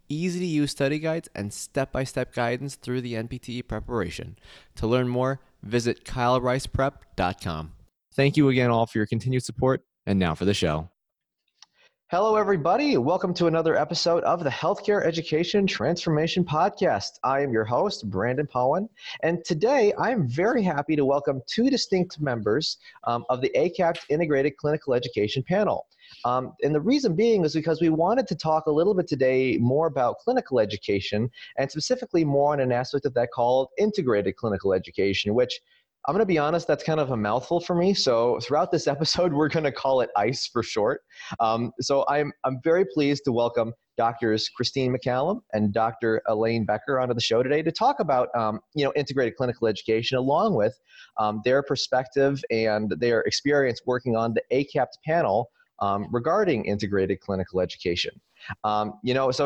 easy-to-use study guides and step-by-step guidance through the NPTE preparation. To learn more, visit kylericeprep.com. Thank you again all for your continued support, and now for the show. Hello everybody, welcome to another episode of the Healthcare Education Transformation Podcast. I am your host, Brandon Powen, and today I'm very happy to welcome two distinct members of the ACAPT Integrated Clinical Education Panel. And the reason being is because we wanted to talk a little bit today more about clinical education, and specifically more on an aspect of that called integrated clinical education, which I'm going to be honest, that's kind of a mouthful for me. So throughout this episode, we're going to call it ICE for short. So I'm very pleased to welcome Doctors Christine McCallum and Dr. Elaine Becker onto the show today to talk about integrated clinical education, along with their perspective and their experience working on the ACAPT panel regarding integrated clinical education. So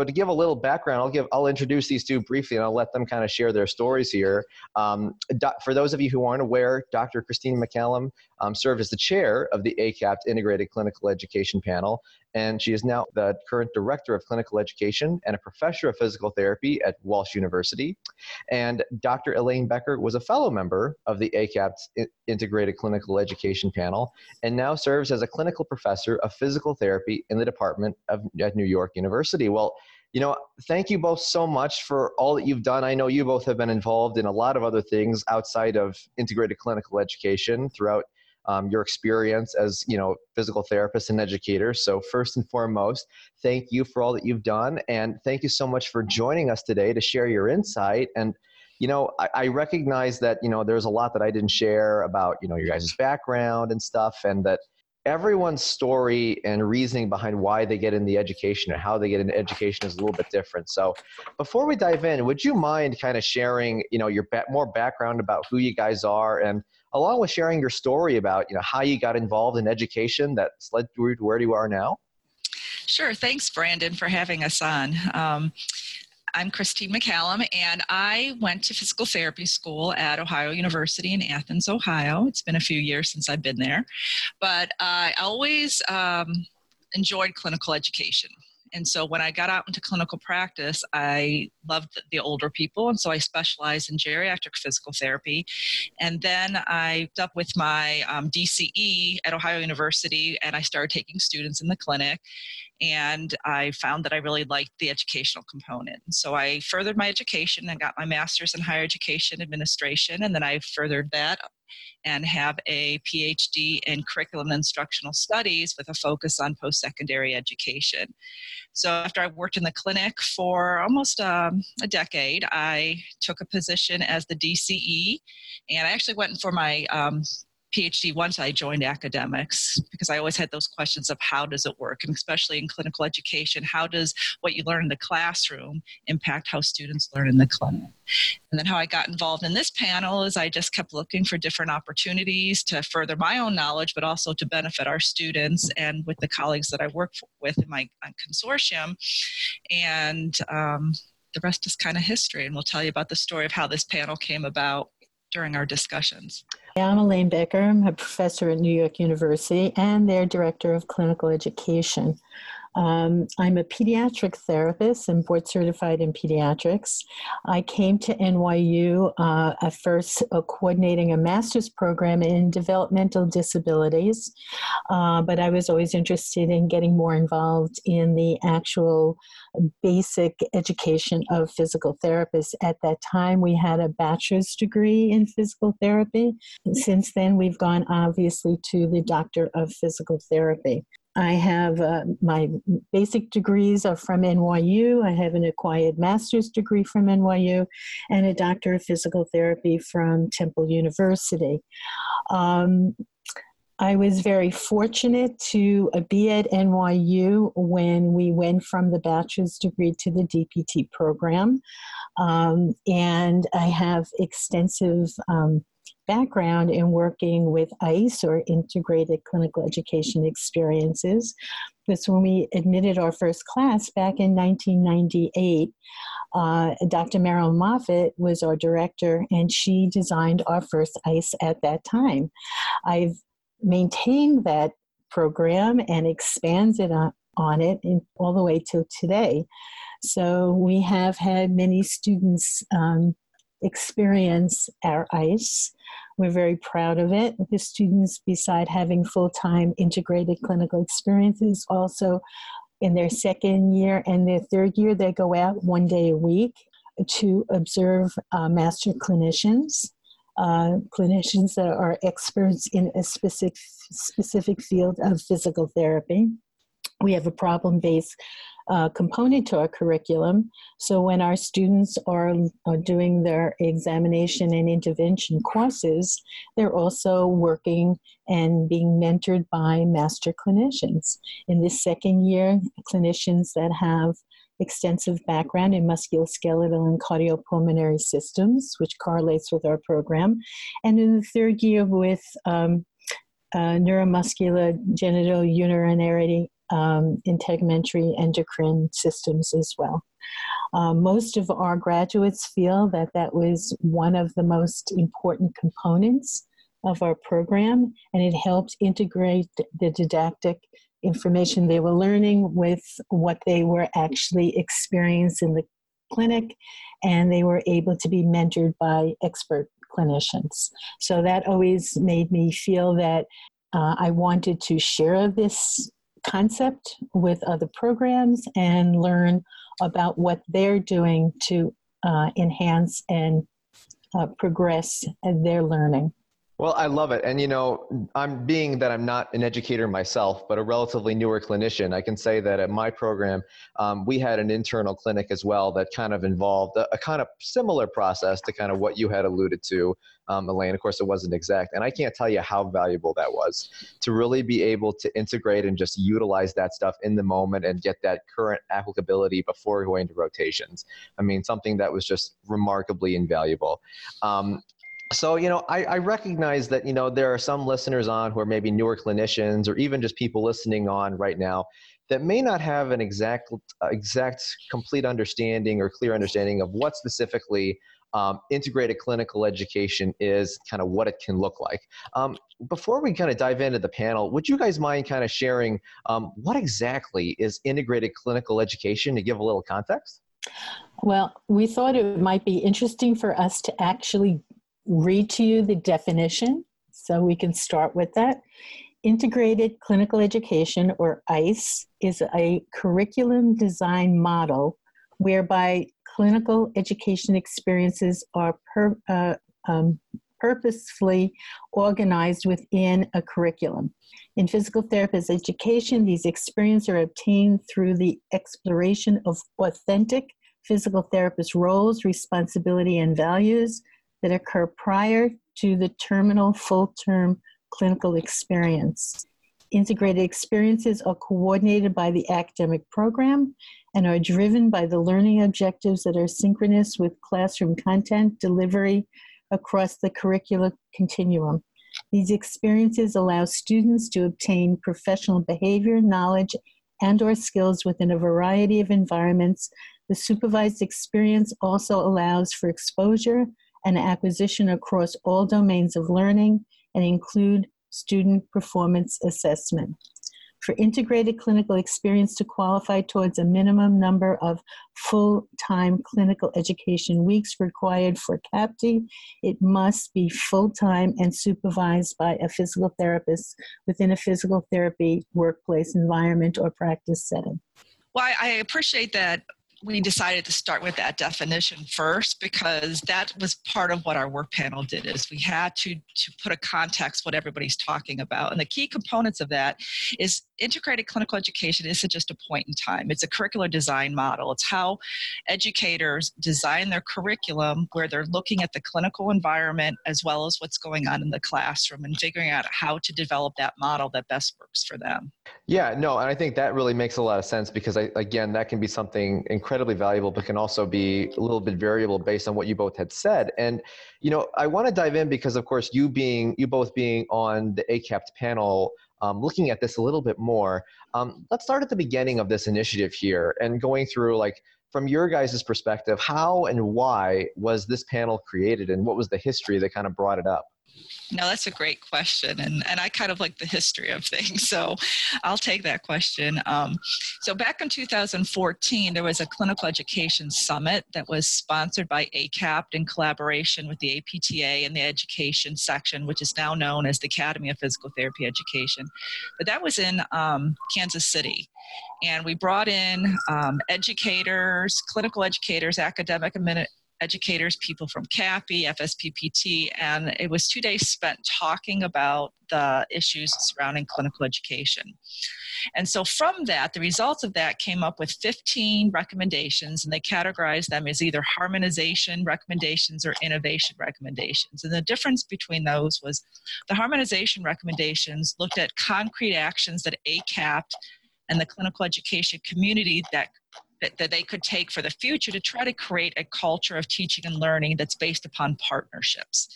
to give a little background, I'll introduce these two briefly, and I'll let them kind of share their stories here. For those of you who aren't aware, Dr. Christine McCallum served as the chair of the ACAPT Integrated Clinical Education Panel, and she is now the current director of clinical education and a professor of physical therapy at Walsh University. And Dr. Elaine Becker was a fellow member of the ACAPT Integrated Clinical Education Panel and now serves as a clinical professor of physical therapy in the department at New York University. Well, thank you both so much for all that you've done. I know you both have been involved in a lot of other things outside of integrated clinical education throughout your experience as, physical therapists and educators. So first and foremost, thank you for all that you've done. And thank you so much for joining us today to share your insight. And I recognize that, there's a lot that I didn't share about, your guys' background and stuff, and that everyone's story and reasoning behind why they get in the education and how they get into education is a little bit different. So before we dive in, would you mind kind of sharing, your more background about who you guys are, and along with sharing your story about, how you got involved in education that's led to where you are now? Sure. Thanks, Brandon, for having us on. I'm Christine McCallum, and I went to physical therapy school at Ohio University in Athens, Ohio. It's been a few years since I've been there, but I always enjoyed clinical education. And so when I got out into clinical practice, I loved the older people, and so I specialized in geriatric physical therapy. And then I ended up with my DCE at Ohio University, and I started taking students in the clinic. And I found that I really liked the educational component. So I furthered my education and got my master's in higher education administration, and then I furthered that and have a PhD in curriculum and instructional studies with a focus on post-secondary education. So after I worked in the clinic for almost a decade, I took a position as the DCE, and I actually went for my PhD once I joined academics, because I always had those questions of how does it work, and especially in clinical education, how does what you learn in the classroom impact how students learn in the clinic? And then how I got involved in this panel is I just kept looking for different opportunities to further my own knowledge, but also to benefit our students and with the colleagues that I work with in my consortium. And the rest is kind of history, and we'll tell you about the story of how this panel came about during our discussions. I'm Elaine Becker. I'm a professor at New York University and their director of clinical education. I'm a pediatric therapist and board certified in pediatrics. I came to NYU at first coordinating a master's program in developmental disabilities, but I was always interested in getting more involved in the actual basic education of physical therapists. At that time, we had a bachelor's degree in physical therapy. Since then, we've gone obviously to the Doctor of Physical Therapy. I have my basic degrees are from NYU. I have an acquired master's degree from NYU and a Doctor of Physical Therapy from Temple University. I was very fortunate to be at NYU when we went from the bachelor's degree to the DPT program. And I have extensive background in working with ICE, or Integrated Clinical Education Experiences. That's when we admitted our first class back in 1998. Dr. Meryl Moffitt was our director, and she designed our first ICE at that time. I've maintained that program and expanded on it all the way till today. So we have had many students experience our ICE. We're very proud of it. The students, beside having full-time integrated clinical experiences, also in their second year and their third year, they go out one day a week to observe master clinicians, clinicians that are experts in a specific field of physical therapy. We have a problem-based component to our curriculum. So when our students are doing their examination and intervention courses, they're also working and being mentored by master clinicians. In this second year, clinicians that have extensive background in musculoskeletal and cardiopulmonary systems, which correlates with our program. And in the third year with neuromuscular, genital, urinary, integumentary endocrine systems as well. Most of our graduates feel that that was one of the most important components of our program, and it helped integrate the didactic information they were learning with what they were actually experiencing in the clinic, and they were able to be mentored by expert clinicians. So that always made me feel that I wanted to share this concept with other programs and learn about what they're doing to enhance and progress their learning. Well, I love it. And, you know, I'm not an educator myself, but a relatively newer clinician, I can say that at my program, we had an internal clinic as well that kind of involved a kind of similar process to kind of what you had alluded to, Elaine. Of course, it wasn't exact. And I can't tell you how valuable that was to really be able to integrate and just utilize that stuff in the moment and get that current applicability before going to rotations. I mean, something that was just remarkably invaluable. So, you know, I recognize that, you know, there are some listeners on who are maybe newer clinicians or even just people listening on right now that may not have an exact complete understanding or clear understanding of what specifically integrated clinical education is, kind of what it can look like. Before we kind of dive into the panel, would you guys mind kind of sharing what exactly is integrated clinical education to give a little context? Well, we thought it might be interesting for us to actually read to you the definition, so we can start with that. Integrated Clinical Education, or ICE, is a curriculum design model whereby clinical education experiences are purposefully organized within a curriculum. In physical therapist education, these experiences are obtained through the exploration of authentic physical therapist roles, responsibility, and values that occur prior to the terminal full-term clinical experience. Integrated experiences are coordinated by the academic program and are driven by the learning objectives that are synchronous with classroom content delivery across the curricular continuum. These experiences allow students to obtain professional behavior, knowledge, and/or skills within a variety of environments. The supervised experience also allows for exposure and acquisition across all domains of learning and include student performance assessment. for integrated clinical experience to qualify towards a minimum number of full-time clinical education weeks required for CAPTE. It must be full-time and supervised by a physical therapist within a physical therapy workplace environment or practice setting. Well, I appreciate that. We decided to start with that definition first because that was part of what our work panel did, is we had to put a context what everybody's talking about. And the key components of that is integrated clinical education isn't just a point in time. It's a curricular design model. It's how educators design their curriculum where they're looking at the clinical environment as well as what's going on in the classroom and figuring out how to develop that model that best works for them. Yeah, no, and I think that really makes a lot of sense because, again, that can be something incredibly valuable, but can also be a little bit variable based on what you both had said. And, you know, I want to dive in because, of course, you both being on the ACAPT panel, looking at this a little bit more. Let's start at the beginning of this initiative here and going through, like, from your guys' perspective, how and why was this panel created and what was the history that kind of brought it up? No, that's a great question. And I kind of like the history of things. So I'll take that question. So back in 2014, there was a clinical education summit that was sponsored by ACAPT in collaboration with the APTA and the education section, which is now known as the Academy of Physical Therapy Education. But that was in Kansas City. And we brought in educators, clinical educators, academic educators, people from CAPI, FSPPT, and it was 2 days spent talking about the issues surrounding clinical education. And so from that, the results of that came up with 15 recommendations, and they categorized them as either harmonization recommendations or innovation recommendations. And the difference between those was the harmonization recommendations looked at concrete actions that ACAPT and the clinical education community that they could take for the future to try to create a culture of teaching and learning that's based upon partnerships.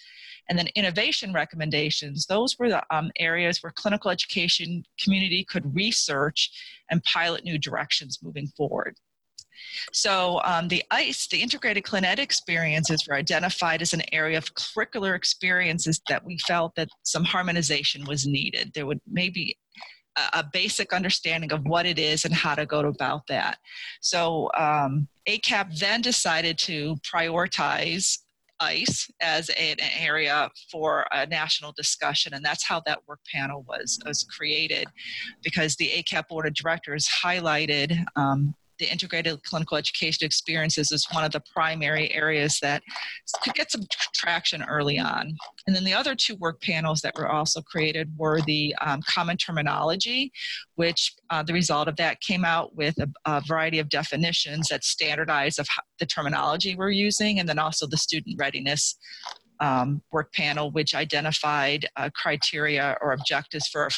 And then innovation recommendations, those were the areas where clinical education community could research and pilot new directions moving forward. So the ICE, the integrated clin ed experiences, were identified as an area of curricular experiences that we felt that some harmonization was needed. There would maybe a basic understanding of what it is and how to go about that. So ACAPT then decided to prioritize ICE as an area for a national discussion, and that's how that work panel was created, because the ACAPT Board of Directors highlighted the integrated clinical education experiences is one of the primary areas that could get some traction early on. And then the other two work panels that were also created were the common terminology, which the result of that came out with a variety of definitions that standardize of the terminology we're using, and then also the student readiness work panel, which identified criteria or objectives for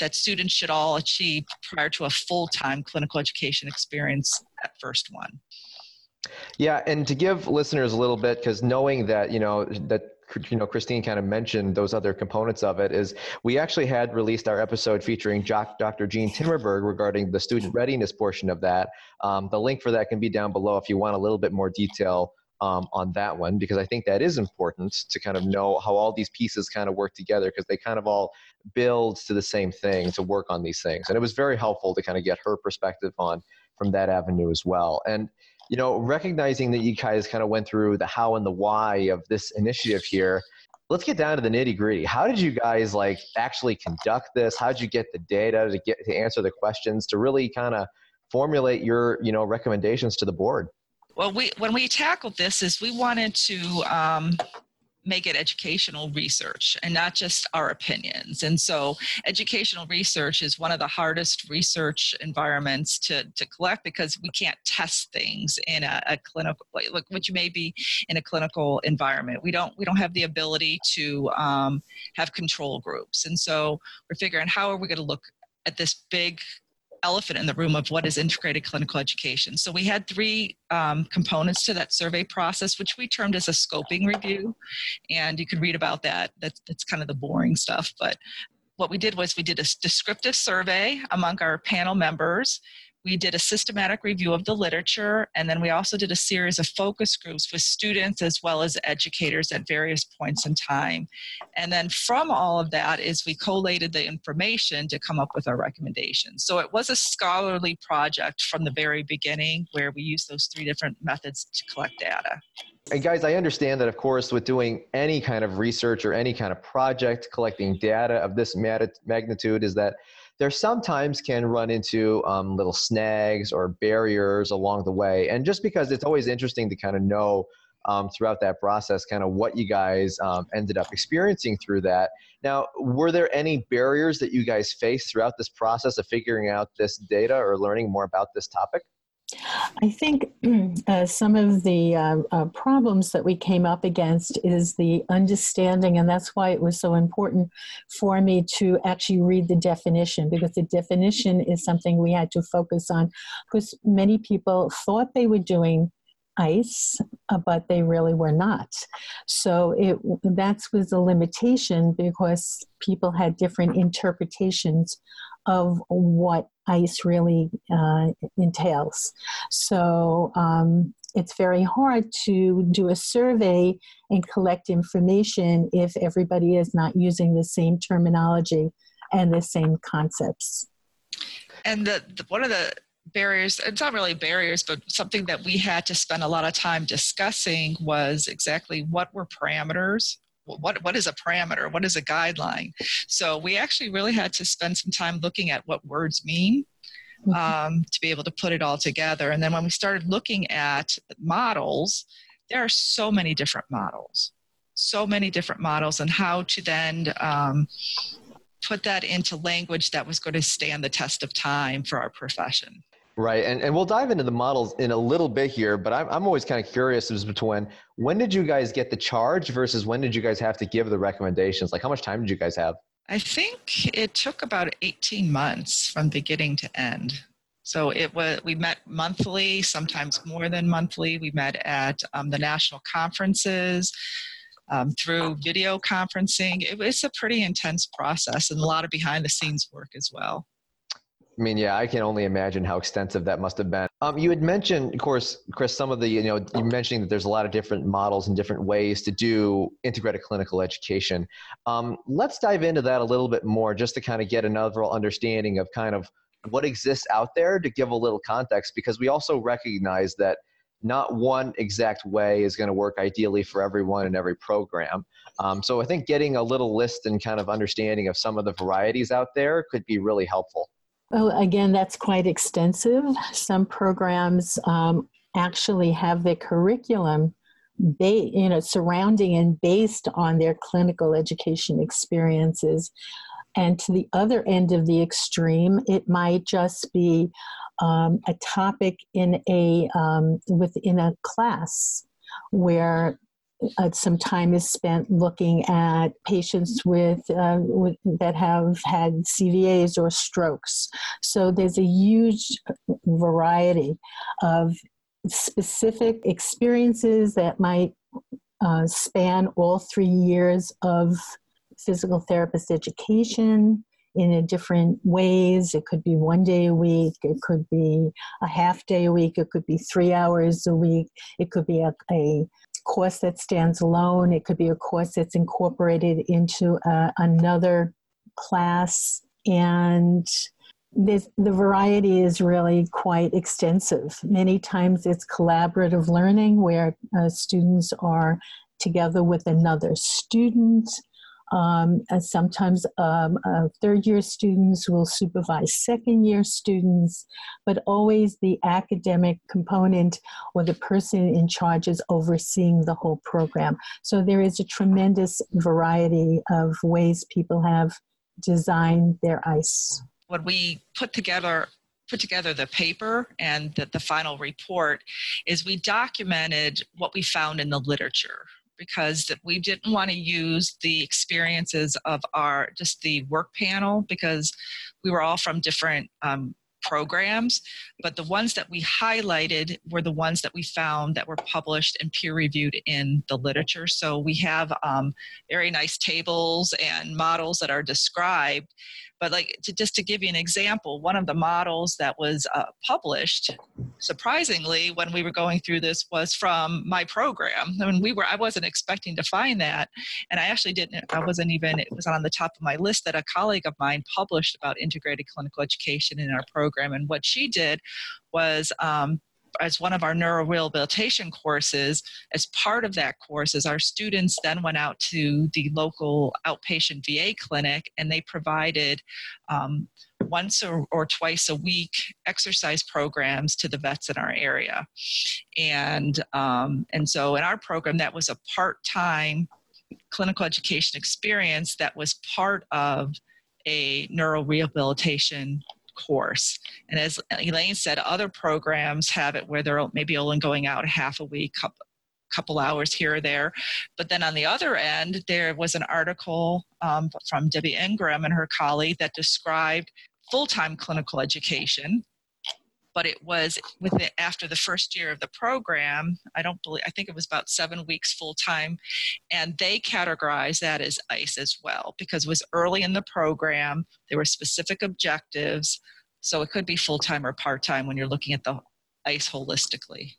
that students should all achieve prior to a full-time clinical education experience at first one. Yeah, and to give listeners a little bit, because knowing that, Christine kind of mentioned those other components of it, is we actually had released our episode featuring Dr. Jean Timmerberg regarding the student readiness portion of that. The link for that can be down below if you want a little bit more detail on that one, because I think that is important to kind of know how all these pieces kind of work together, because they kind of all build to the same thing to work on these things. And it was very helpful to kind of get her perspective on from that avenue as well. And, you know, recognizing that you guys kind of went through the how and the why of this initiative here, let's get down to the nitty gritty. How did you guys actually conduct this? How did you get the data to answer the questions, to really kind of formulate your, recommendations to the board? Well, when we tackled this, is we wanted to make it educational research and not just our opinions. And so educational research is one of the hardest research environments to collect, because we can't test things in a clinical, which may be in a clinical environment. We don't have the ability to have control groups. And so we're figuring, how are we going to look at this big elephant in the room of what is integrated clinical education? So we had three components to that survey process, which we termed as a scoping review, and you can read about that. That's kind of the boring stuff, but what we did was we did a descriptive survey among our panel members We did a systematic review of the literature, and then we also did a series of focus groups with students as well as educators at various points in time. And then from all of that is we collated the information to come up with our recommendations. So it was a scholarly project from the very beginning where we used those three different methods to collect data. And guys, I understand that, of course, with doing any kind of research or any kind of project, collecting data of this magnitude is that there sometimes can run into little snags or barriers along the way. And just because it's always interesting to kind of know throughout that process kind of what you guys ended up experiencing through that. Now, were there any barriers that you guys faced throughout this process of figuring out this data or learning more about this topic? I think some of the problems that we came up against is the understanding, and that's why it was so important for me to actually read the definition, because the definition is something we had to focus on, because many people thought they were doing ICE, but they really were not. So that was a limitation because people had different interpretations of what ICE really entails. So it's very hard to do a survey and collect information if everybody is not using the same terminology and the same concepts. And one of the barriers, it's not really barriers, but something that we had to spend a lot of time discussing was exactly what were parameters. What is a parameter? What is a guideline? So we actually really had to spend some time looking at what words mean to be able to put it all together. And then when we started looking at models, there are so many different models, and how to then put that into language that was going to stand the test of time for our profession. Right. And we'll dive into the models in a little bit here, but I'm always kind of curious as between when did you guys get the charge versus when did you guys have to give the recommendations? Like, how much time did you guys have? I think it took about 18 months from beginning to end. So we met monthly, sometimes more than monthly. We met at the national conferences, through video conferencing. It was a pretty intense process and a lot of behind the scenes work as well. I mean, yeah, I can only imagine how extensive that must have been. You had mentioned, of course, Chris, some of the, you mentioning that there's a lot of different models and different ways to do integrated clinical education. Let's dive into that a little bit more just to kind of get an overall understanding of kind of what exists out there to give a little context, because we also recognize that not one exact way is going to work ideally for everyone in every program. So I think getting a little list and kind of understanding of some of the varieties out there could be really helpful. Well, again, that's quite extensive. Some programs actually have their curriculum surrounding and based on their clinical education experiences. And to the other end of the extreme, it might just be a topic within a class where some time is spent looking at patients with that have had CVAs or strokes. So there's a huge variety of specific experiences that might span all 3 years of physical therapist education in a different ways. It could be 1 day a week. It could be a half day a week. It could be 3 hours a week. It could be a course that stands alone. It could be a course that's incorporated into another class. And the variety is really quite extensive. Many times it's collaborative learning where students are together with another student. And sometimes third-year students will supervise second-year students, but always the academic component or the person in charge is overseeing the whole program. So there is a tremendous variety of ways people have designed their ICE. When we put together the paper and the final report, is we documented what we found in the literature, because we didn't want to use the experiences of the work panel, because we were all from different programs, but the ones that we highlighted were the ones that we found that were published and peer-reviewed in the literature. So we have very nice tables and models that are described But like, just to give you an example, one of the models that was published, surprisingly, when we were going through this was from my program. I mean, I wasn't expecting to find that. And I actually didn't, it was on the top of my list that a colleague of mine published about integrated clinical education in our program. And what she did was, as one of our neurorehabilitation courses, as part of that course, as our students then went out to the local outpatient VA clinic, and they provided once or twice a week exercise programs to the vets in our area. And so in our program, that was a part-time clinical education experience that was part of a neurorehabilitation course. And as Elaine said, other programs have it where they're maybe only going out half a week, couple hours here or there. But then on the other end, there was an article from Debbie Ingram and her colleague that described full-time clinical education, but it was after the first year of the program. I think it was about 7 weeks full-time, and they categorized that as ICE as well, because it was early in the program, there were specific objectives, so it could be full-time or part-time when you're looking at the ICE holistically.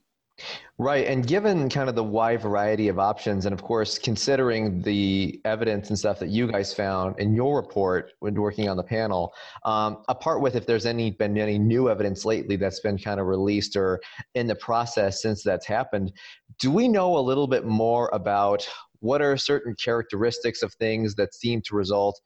Right. And given kind of the wide variety of options, and of course, considering the evidence and stuff that you guys found in your report when working on the panel, apart with if there's been any new evidence lately that's been kind of released or in the process since that's happened, do we know a little bit more about what are certain characteristics of things that seem to result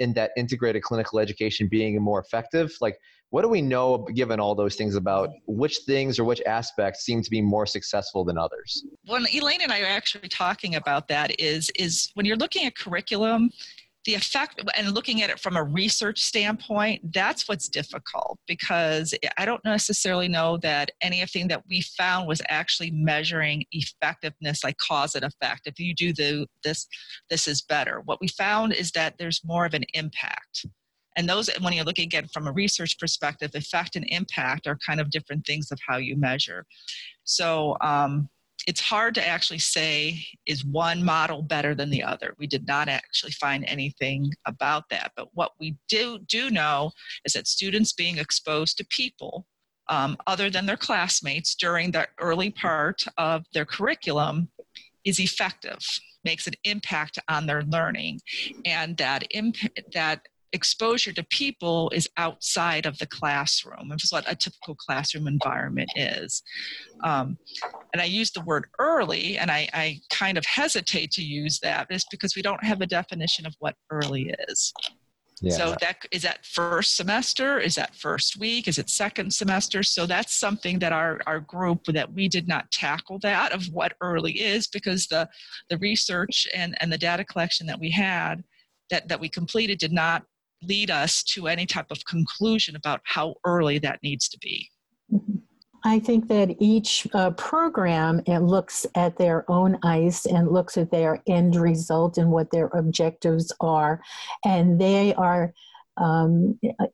in that integrated clinical education being more effective? Like, what do we know, given all those things, about which things or which aspects seem to be more successful than others? Well, Elaine and I are actually talking about that is when you're looking at curriculum, the effect, and looking at it from a research standpoint, that's what's difficult, because I don't necessarily know that anything that we found was actually measuring effectiveness, like cause and effect. If you do this is better. What we found is that there's more of an impact. And those, when you're looking again from a research perspective, effect and impact are kind of different things of how you measure. So, it's hard to actually say, is one model better than the other? We did not actually find anything about that. But what we do know is that students being exposed to people other than their classmates during the early part of their curriculum is effective, makes an impact on their learning. And that exposure to people is outside of the classroom, which is what a typical classroom environment is. And I use the word early, and I kind of hesitate to use that just because we don't have a definition of what early is. Yeah. So is that first semester? Is that first week? Is it second semester? So that's something that our group, that we did not tackle that of what early is, because the research and the data collection that we had that we completed did not lead us to any type of conclusion about how early that needs to be. I think that each program looks at their own ICE and looks at their end result and what their objectives are, and they are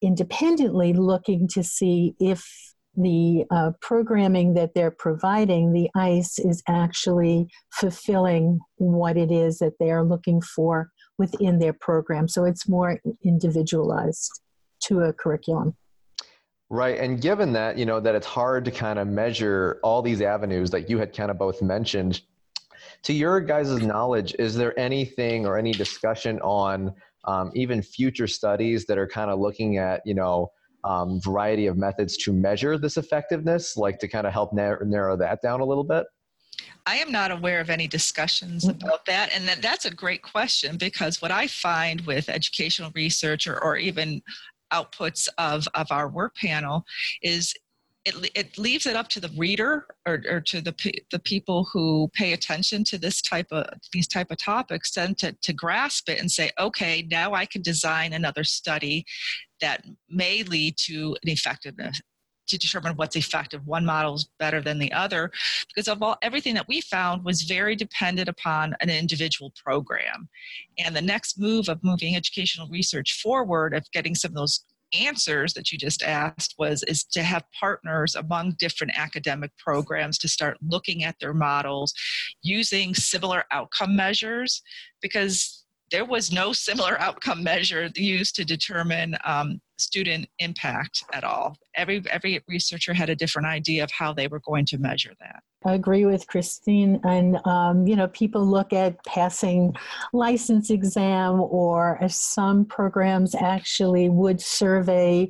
independently looking to see if the programming that they're providing, the ICE, is actually fulfilling what it is that they are looking for within their program. So it's more individualized to a curriculum. Right. And given that, that it's hard to kind of measure all these avenues that you had kind of both mentioned, to your guys' knowledge, is there anything or any discussion on even future studies that are kind of looking at, variety of methods to measure this effectiveness, like to kind of help narrow that down a little bit? I am not aware of any discussions about that. And that's a great question, because what I find with educational research or even outputs of our work panel is it leaves it up to the reader or to the people who pay attention to these type of topics to grasp it and say, okay, now I can design another study that may lead to an effectiveness, to determine what's effective. One model's better than the other, because everything that we found was very dependent upon an individual program. And the next move of moving educational research forward, of getting some of those answers that you just asked, is to have partners among different academic programs to start looking at their models using similar outcome measures, because there was no similar outcome measure used to determine student impact at all. Every researcher had a different idea of how they were going to measure that. I agree with Christine. And, people look at passing license exam, or some programs actually would survey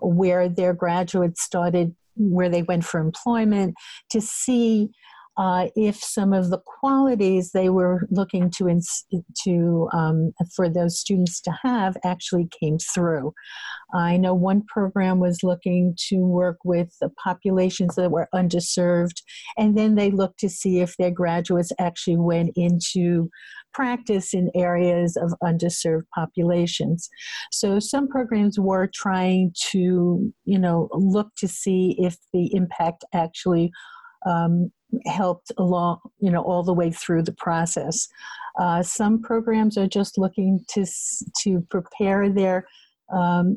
where their graduates started, where they went for employment, to see if some of the qualities they were looking for those students to have actually came through. I know one program was looking to work with the populations that were underserved, and then they looked to see if their graduates actually went into practice in areas of underserved populations. So some programs were trying to, look to see if the impact actually helped along, all the way through the process. Some programs are just looking to prepare their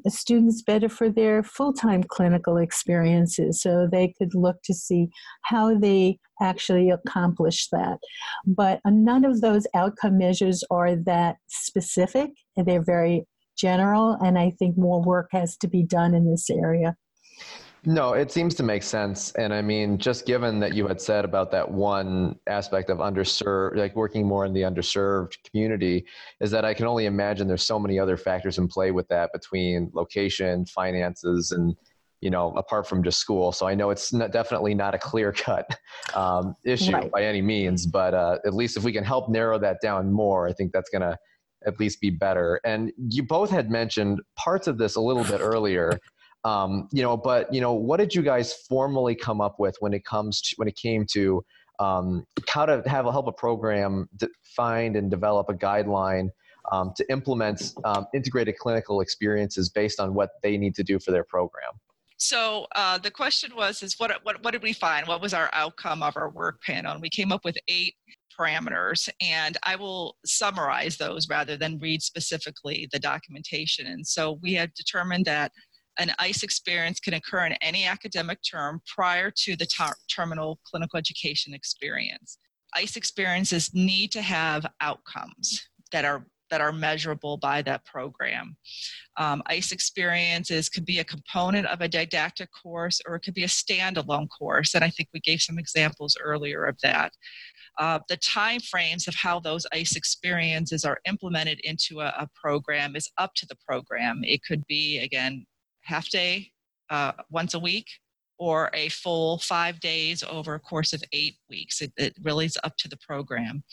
students better for their full-time clinical experiences, so they could look to see how they actually accomplish that. But none of those outcome measures are that specific, and they're very general, and I think more work has to be done in this area. No, it seems to make sense. And I mean, just given that you had said about that one aspect of underserved, like working more in the underserved community, is that I can only imagine there's so many other factors in play with that, between location, finances, and, apart from just school. So I know it's definitely not a clear-cut issue right, by any means, but at least if we can help narrow that down more, I think that's going to at least be better. And you both had mentioned parts of this a little bit earlier. What did you guys formally come up with when it came to how to help a program find and develop a guideline to implement integrated clinical experiences based on what they need to do for their program? So the question was what did we find? What was our outcome of our work panel? And we came up with 8 parameters, and I will summarize those rather than read specifically the documentation. And so we have determined that an ICE experience can occur in any academic term prior to the terminal clinical education experience. ICE experiences need to have outcomes that are measurable by that program. ICE experiences could be a component of a didactic course, or it could be a standalone course, and I think we gave some examples earlier of that. The timeframes of how those ICE experiences are implemented into a program is up to the program. It could be, again, half day once a week, or a full 5 days over a course of 8 weeks. It really is up to the program.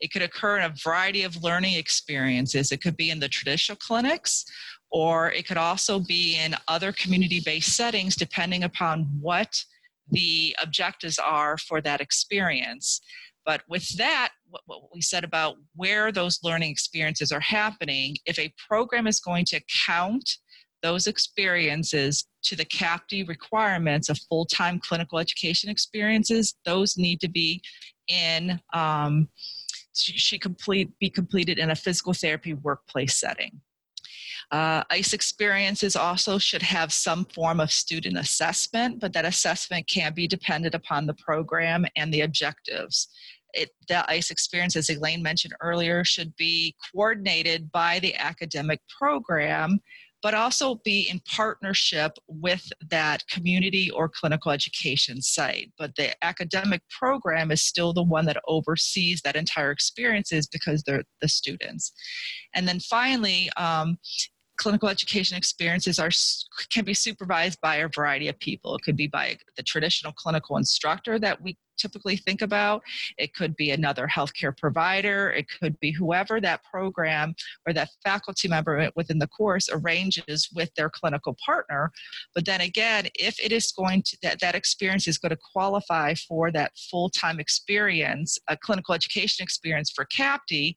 It could occur in a variety of learning experiences. It could be in the traditional clinics, or it could also be in other community-based settings, depending upon what the objectives are for that experience. But with that, what we said about where those learning experiences are happening, if a program is going to count those experiences to the CAPTE requirements of full-time clinical education experiences, those need to be completed in a physical therapy workplace setting. ICE experiences also should have some form of student assessment, but that assessment can be dependent upon the program and the objectives. The ICE experience, as Elaine mentioned earlier, should be coordinated by the academic program, but also be in partnership with that community or clinical education site. But the academic program is still the one that oversees that entire experience, because they're the students. And then finally, clinical education experiences can be supervised by a variety of people. It could be by the traditional clinical instructor that we typically think about. It could be another healthcare provider. It could be whoever that program or that faculty member within the course arranges with their clinical partner. But then again, if it is going to, that experience is going to qualify for that full-time experience, a clinical education experience for CAPTE,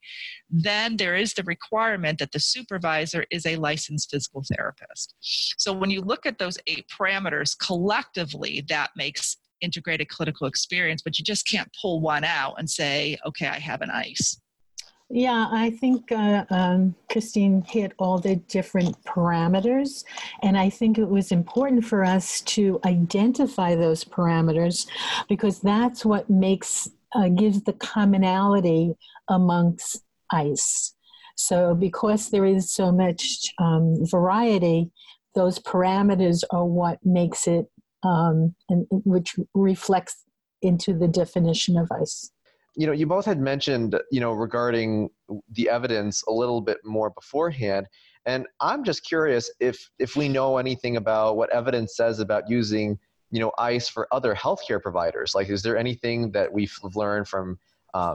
then there is the requirement that the supervisor is a licensed physical therapist. So when you look at those 8 parameters collectively, that makes integrated clinical experience, but you just can't pull one out and say, okay, I have an ICE. Yeah, I think Christine hit all the different parameters, and I think it was important for us to identify those parameters, because that's what gives the commonality amongst ICE. So because there is so much variety, those parameters are what makes it, and which reflects into the definition of ICE. You know, you both had mentioned, you know, regarding the evidence a little bit more beforehand, and I'm just curious if we know anything about what evidence says about using, you know, ICE for other healthcare providers. Like, is there anything that we've learned from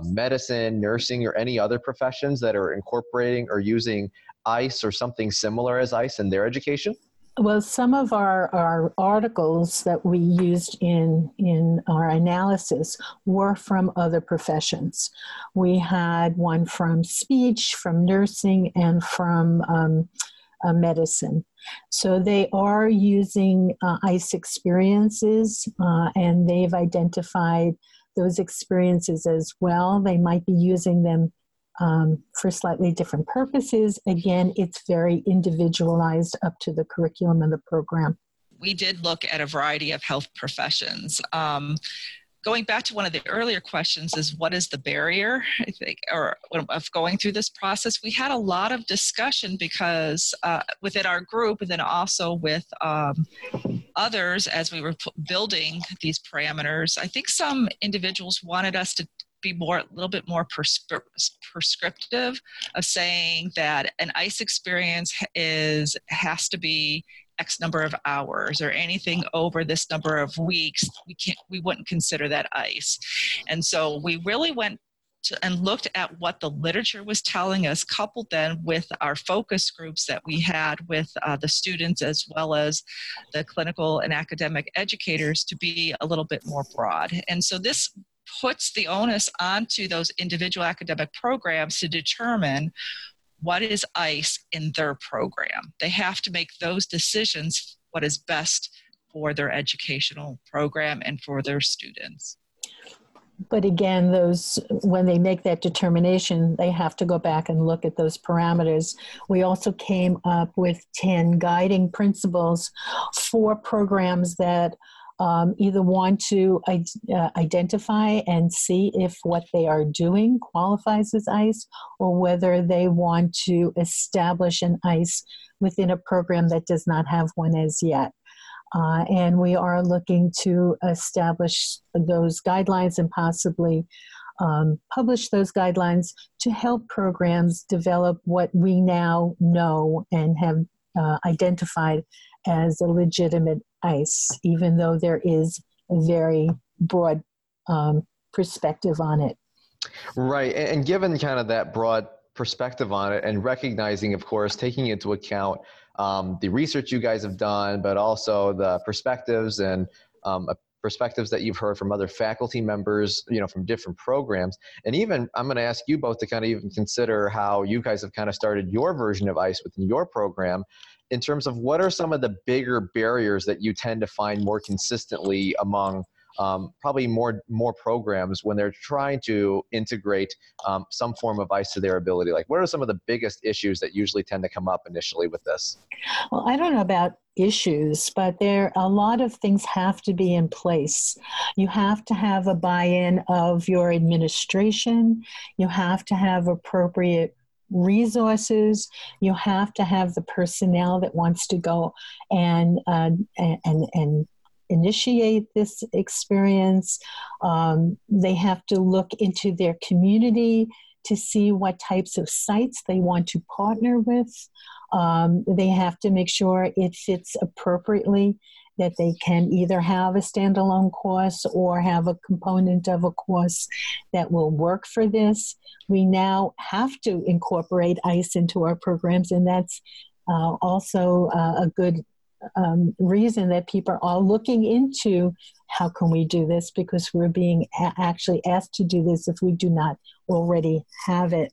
medicine, nursing, or any other professions that are incorporating or using ICE or something similar as ICE in their education? Well, some of our articles that we used in our analysis were from other professions. We had one from speech, from nursing, and from medicine. So they are using ICE experiences, and they've identified those experiences as well. They might be using them for slightly different purposes. Again, it's very individualized up to the curriculum and the program. We did look at a variety of health professions. Going back to one of the earlier questions is, what is the barrier, I think, or of going through this process? We had a lot of discussion because within our group, and then also with others as we were building these parameters, I think some individuals wanted us to be a little bit more prescriptive of saying that an ICE experience has to be X number of hours, or anything over this number of weeks, we wouldn't consider that ICE. And so we really went to and looked at what the literature was telling us, coupled then with our focus groups that we had with the students as well as the clinical and academic educators, to be a little bit more broad. And so this puts the onus onto those individual academic programs to determine what is ICE in their program. They have to make those decisions, what is best for their educational program and for their students. But again, those, when they make that determination, they have to go back and look at those parameters. We also came up with 10 guiding principles for programs that either want to identify and see if what they are doing qualifies as ICE, or whether they want to establish an ICE within a program that does not have one as yet. And we are looking to establish those guidelines and possibly publish those guidelines to help programs develop what we now know and have identified as a legitimate ICE, even though there is a very broad perspective on it. Right, and given kind of that broad perspective on it, and recognizing, of course, taking into account the research you guys have done, but also the perspectives and perspectives that you've heard from other faculty members, you know, from different programs. And even, I'm going to ask you both to kind of even consider how you guys have kind of started your version of ICE within your program, in terms of what are some of the bigger barriers that you tend to find more consistently among probably more programs when they're trying to integrate some form of ICE to their ability? Like, what are some of the biggest issues that usually tend to come up initially with this? Well, I don't know about issues, but a lot of things have to be in place. You have to have a buy-in of your administration. You have to have appropriate resources. You have to have the personnel that wants to go and initiate this experience. They have to look into their community to see what types of sites they want to partner with. They have to make sure it fits appropriately, that they can either have a standalone course or have a component of a course that will work for this. We now have to incorporate ICE into our programs, and that's also a good reason that people are looking into how can we do this, because we're being actually asked to do this if we do not already have it.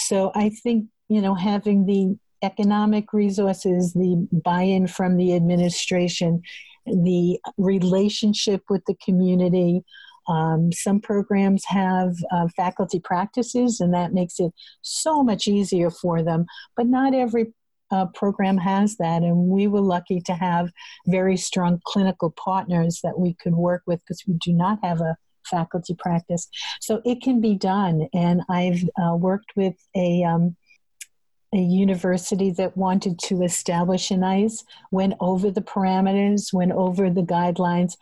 So I think, you know, having the economic resources, the buy-in from the administration, the relationship with the community. Some programs have faculty practices, and that makes it so much easier for them, but not every program has that, and we were lucky to have very strong clinical partners that we could work with because we do not have a faculty practice. So it can be done, and I've worked with a a university that wanted to establish an ICE, went over the parameters, went over the guidelines,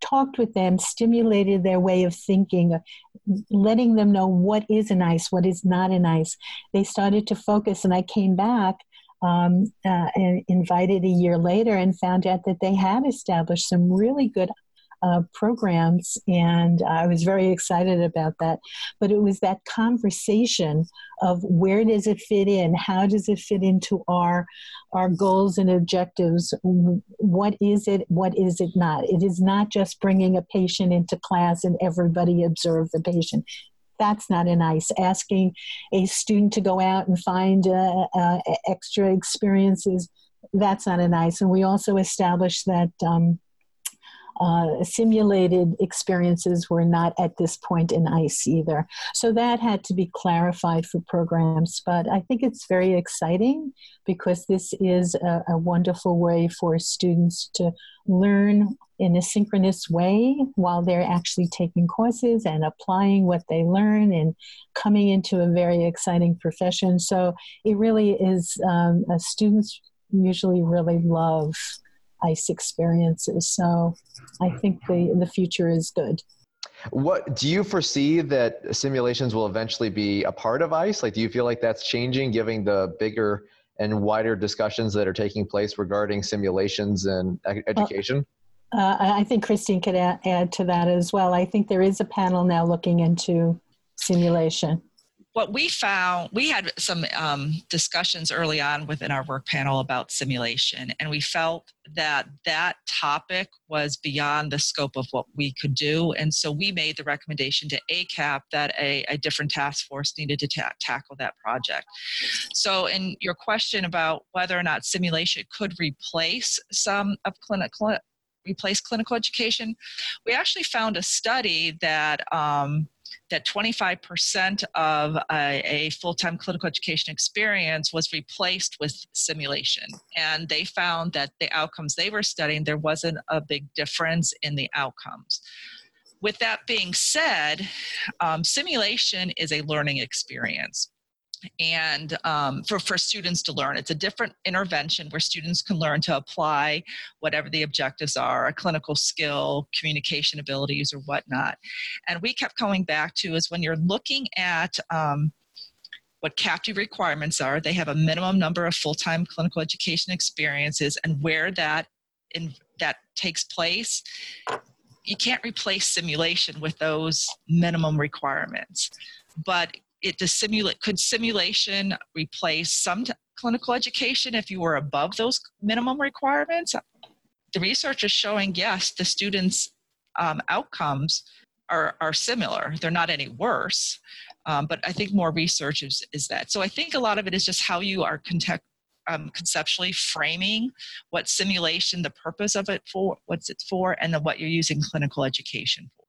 talked with them, stimulated their way of thinking, letting them know what is an ICE, what is not an ICE. They started to focus, and I came back and invited a year later and found out that they had established some really good programs, and I was very excited about that. But it was that conversation of where does it fit in? How does it fit into our goals and objectives? What is it? What is it not? It is not just bringing a patient into class and everybody observe the patient. That's not an ICE. Asking a student to go out and find extra experiences, that's not an ICE. And we also established that simulated experiences were not at this point in ICE either. So that had to be clarified for programs. But I think it's very exciting because this is a wonderful way for students to learn in a synchronous way while they're actually taking courses and applying what they learn and coming into a very exciting profession. So it really is, students usually really love ICE experiences. So I think the future is good. What do you foresee that simulations will eventually be a part of ICE? Like, do you feel like that's changing, given the bigger and wider discussions that are taking place regarding simulations and education? I think Christine could add to that as well. I think there is a panel now looking into simulation. What we found, we had some discussions early on within our work panel about simulation, and we felt that that topic was beyond the scope of what we could do. And so we made the recommendation to ACAPT that a different task force needed to tackle that project. So in your question about whether or not simulation could replace some of clinical education, we actually found a study that 25% of a full-time clinical education experience was replaced with simulation. And they found that the outcomes they were studying, there wasn't a big difference in the outcomes. With that being said, simulation is a learning experience. And for students to learn, it's a different intervention where students can learn to apply whatever the objectives are, a clinical skill, communication abilities, or whatnot. And we kept coming back to is when you're looking at what CAPTE requirements are, they have a minimum number of full-time clinical education experiences, and where that takes place, you can't replace simulation with those minimum requirements. But could simulation replace some clinical education if you were above those minimum requirements? The research is showing, yes, the students' outcomes are similar. They're not any worse, but I think more research is that. So I think a lot of it is just how you are conceptually framing what simulation, the purpose of it for, what's it for, and then what you're using clinical education for.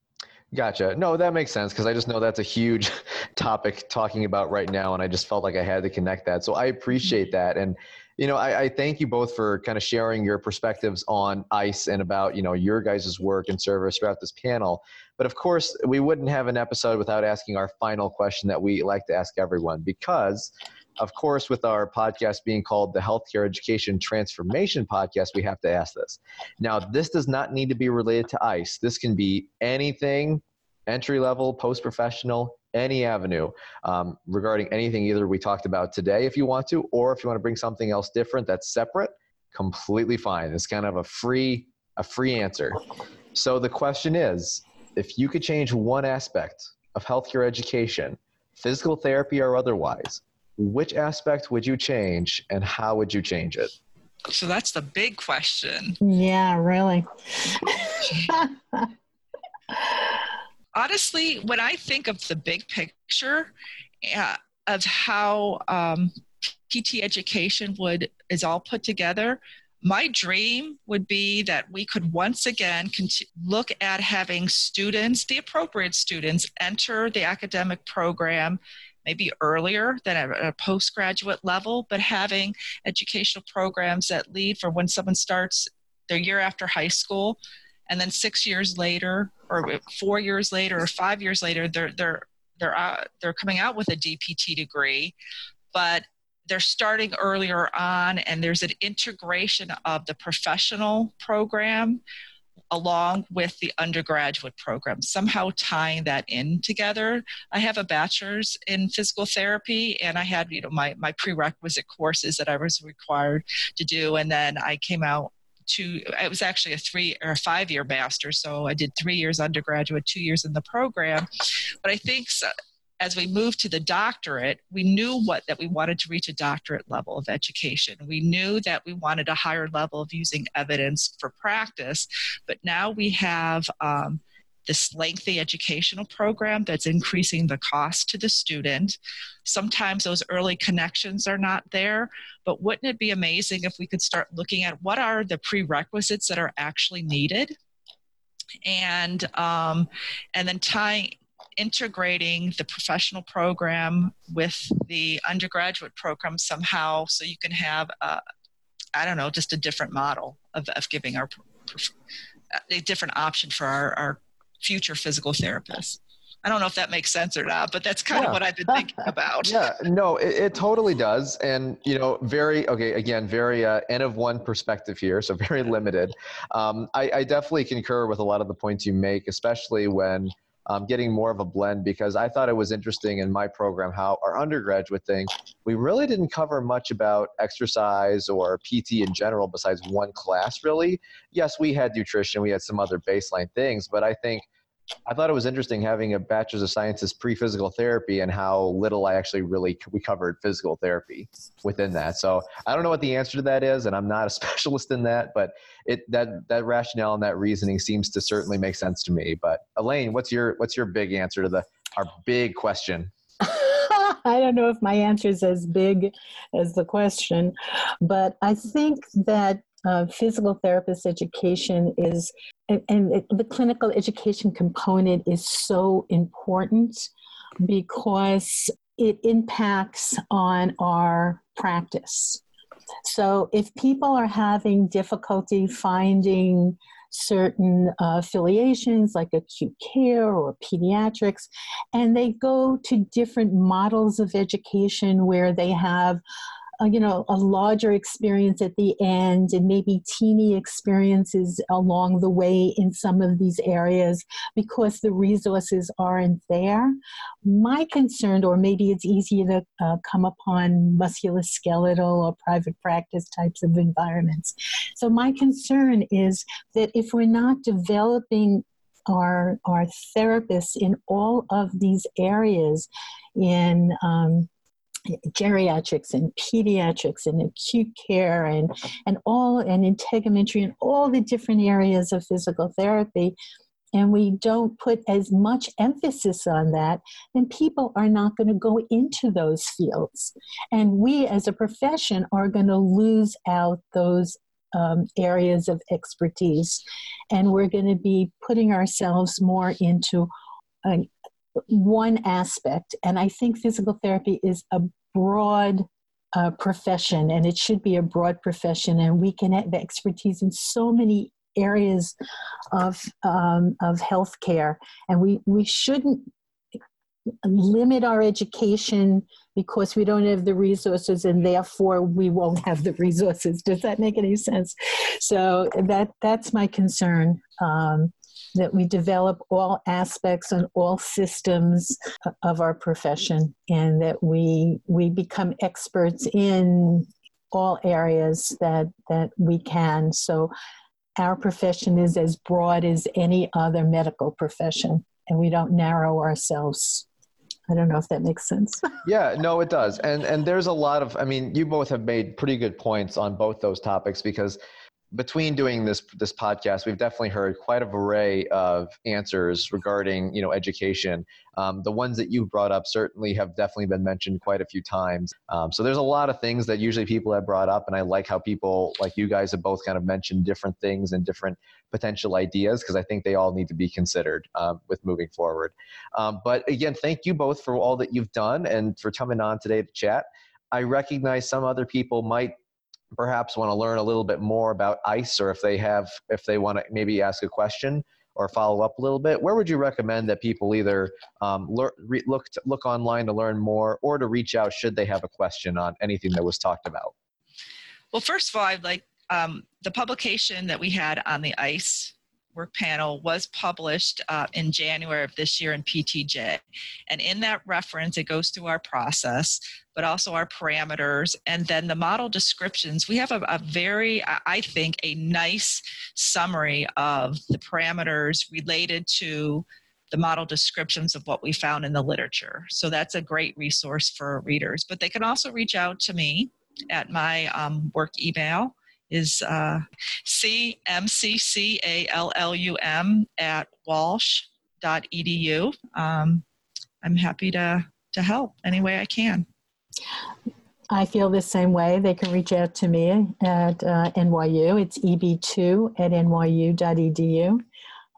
Gotcha. No, that makes sense, because I just know that's a huge topic talking about right now, and I just felt like I had to connect that. So I appreciate that. And, you know, I thank you both for kind of sharing your perspectives on ICE and about, you know, your guys' work and service throughout this panel. But of course, we wouldn't have an episode without asking our final question that we like to ask everyone, because of course, with our podcast being called the Healthcare Education Transformation Podcast, we have to ask this. Now, this does not need to be related to ICE. This can be anything, entry-level, post-professional, any avenue regarding anything either we talked about today if you want to, or if you want to bring something else different that's separate, completely fine. It's kind of a free answer. So the question is, if you could change one aspect of healthcare education, physical therapy or otherwise, which aspect would you change and how would you change it? So that's the big question. Yeah, really. Honestly, when I think of the big picture of how PT education is all put together, my dream would be that we could once again look at having students, the appropriate students, enter the academic program maybe earlier than at a postgraduate level, but having educational programs that lead for when someone starts their year after high school, and then 6 years later, or 4 years later, or 5 years later, they're coming out with a DPT degree, but They're starting earlier on, and there's an integration of the professional program along with the undergraduate program, somehow tying that in together. I have a bachelor's in physical therapy, and I had, my prerequisite courses that I was required to do, and then I came out to, it was actually a 3 or 5 year master's, so I did 3 years undergraduate, 2 years in the program. But I think as we moved to the doctorate, we knew that we wanted to reach a doctorate level of education. We knew that we wanted a higher level of using evidence for practice, but now we have this lengthy educational program that's increasing the cost to the student. Sometimes those early connections are not there, but wouldn't it be amazing if we could start looking at what are the prerequisites that are actually needed, and then integrating the professional program with the undergraduate program somehow, so you can have, just a different model of giving our a different option for our future physical therapists. I don't know if that makes sense or not, but that's kind of what I've been thinking about. Yeah, no, it totally does. And, very N of one perspective here, so very limited. I definitely concur with a lot of the points you make, especially when getting more of a blend, because I thought it was interesting in my program how our undergraduate thing, we really didn't cover much about exercise or PT in general besides one class, really. Yes, we had nutrition, we had some other baseline things, but I thought it was interesting having a Bachelor's of Sciences pre-physical therapy and how little I actually we covered physical therapy within that. So I don't know what the answer to that is, and I'm not a specialist in that, but that rationale and that reasoning seems to certainly make sense to me. But Elaine, what's your big answer to our big question? I don't know if my answer is as big as the question, but I think that physical therapist education is, and the clinical education component is so important because it impacts on our practice. So if people are having difficulty finding certain affiliations like acute care or pediatrics, and they go to different models of education where they have a larger experience at the end and maybe teeny experiences along the way in some of these areas because the resources aren't there. My concern, or maybe it's easier to come upon musculoskeletal or private practice types of environments. So my concern is that if we're not developing our therapists in all of these areas in geriatrics and pediatrics and acute care and integumentary and all the different areas of physical therapy, and we don't put as much emphasis on that, then people are not going to go into those fields. And we as a profession are going to lose out those areas of expertise. And we're going to be putting ourselves more into one aspect, and I think physical therapy is a broad profession, and it should be a broad profession, and we can have expertise in so many areas of healthcare, and we shouldn't limit our education because we don't have the resources, and therefore we won't have the resources. Does that make any sense? So that's my concern. That we develop all aspects and all systems of our profession, and that we become experts in all areas that we can. So our profession is as broad as any other medical profession, and we don't narrow ourselves. I don't know if that makes sense. Yeah, no, it does. And there's a lot of, you both have made pretty good points on both those topics, because between doing this podcast, we've definitely heard quite a array of answers regarding, education. The ones that you brought up certainly have definitely been mentioned quite a few times. So there's a lot of things that usually people have brought up, and I like how people like you guys have both kind of mentioned different things and different potential ideas, because I think they all need to be considered with moving forward. But again, thank you both for all that you've done and for coming on today to chat. I recognize some other people might perhaps want to learn a little bit more about ICE, or if they want to maybe ask a question, or follow up a little bit, where would you recommend that people either look online to learn more or to reach out should they have a question on anything that was talked about? Well, first of all, I'd like the publication that we had on the ICE work panel was published in January of this year in PTJ. And in that reference, it goes through our process, but also our parameters. And then the model descriptions, we have a very, I think, a nice summary of the parameters related to the model descriptions of what we found in the literature. So that's a great resource for readers. But they can also reach out to me at my work email, is cmccallum@walsh.edu. I'm happy to help any way I can. I feel the same way. They can reach out to me at NYU. It's eb2@nyu.edu.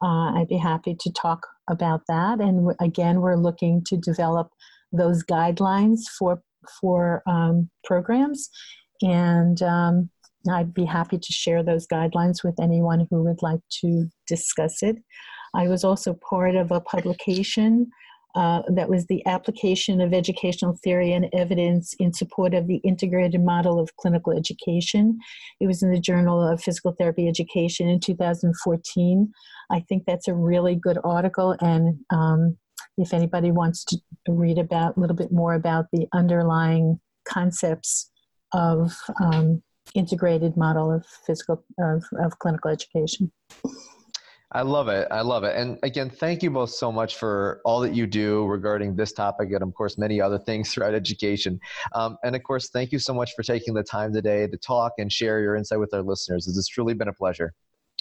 I'd be happy to talk about that. And again, we're looking to develop those guidelines for programs. And I'd be happy to share those guidelines with anyone who would like to discuss it. I was also part of a publication that was the application of educational theory and evidence in support of the integrated model of clinical education. It was in the Journal of Physical Therapy Education in 2014. I think that's a really good article, and if anybody wants to read about a little bit more about the underlying concepts of integrated model of clinical education. I love it. And again, thank you both so much for all that you do regarding this topic and, of course, many other things throughout education. And, of course, thank you so much for taking the time today to talk and share your insight with our listeners. It's truly been a pleasure.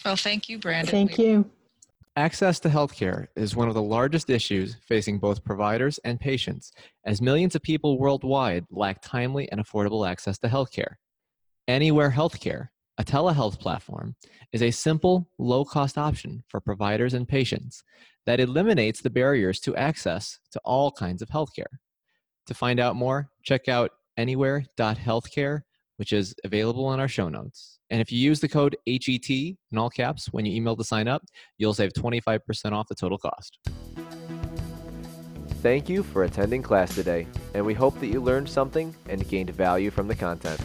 Well, thank you, Brandon. Thank you. Access to healthcare is one of the largest issues facing both providers and patients, as millions of people worldwide lack timely and affordable access to healthcare. Anywhere Healthcare, a telehealth platform, is a simple, low-cost option for providers and patients that eliminates the barriers to access to all kinds of healthcare. To find out more, check out anywhere.healthcare, which is available on our show notes. And if you use the code HET in all caps when you email to sign up, you'll save 25% off the total cost. Thank you for attending class today, and we hope that you learned something and gained value from the content.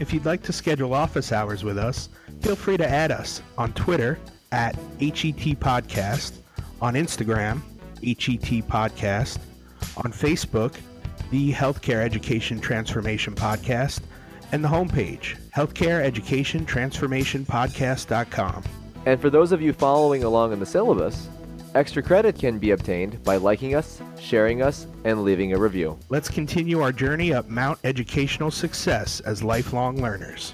If you'd like to schedule office hours with us, feel free to add us on Twitter at HET Podcast, on Instagram, HET Podcast, on Facebook, the Healthcare Education Transformation Podcast, and the homepage, healthcareeducationtransformationpodcast.com. And for those of you following along in the syllabus, extra credit can be obtained by liking us, sharing us, and leaving a review. Let's continue our journey up Mount Educational Success as lifelong learners.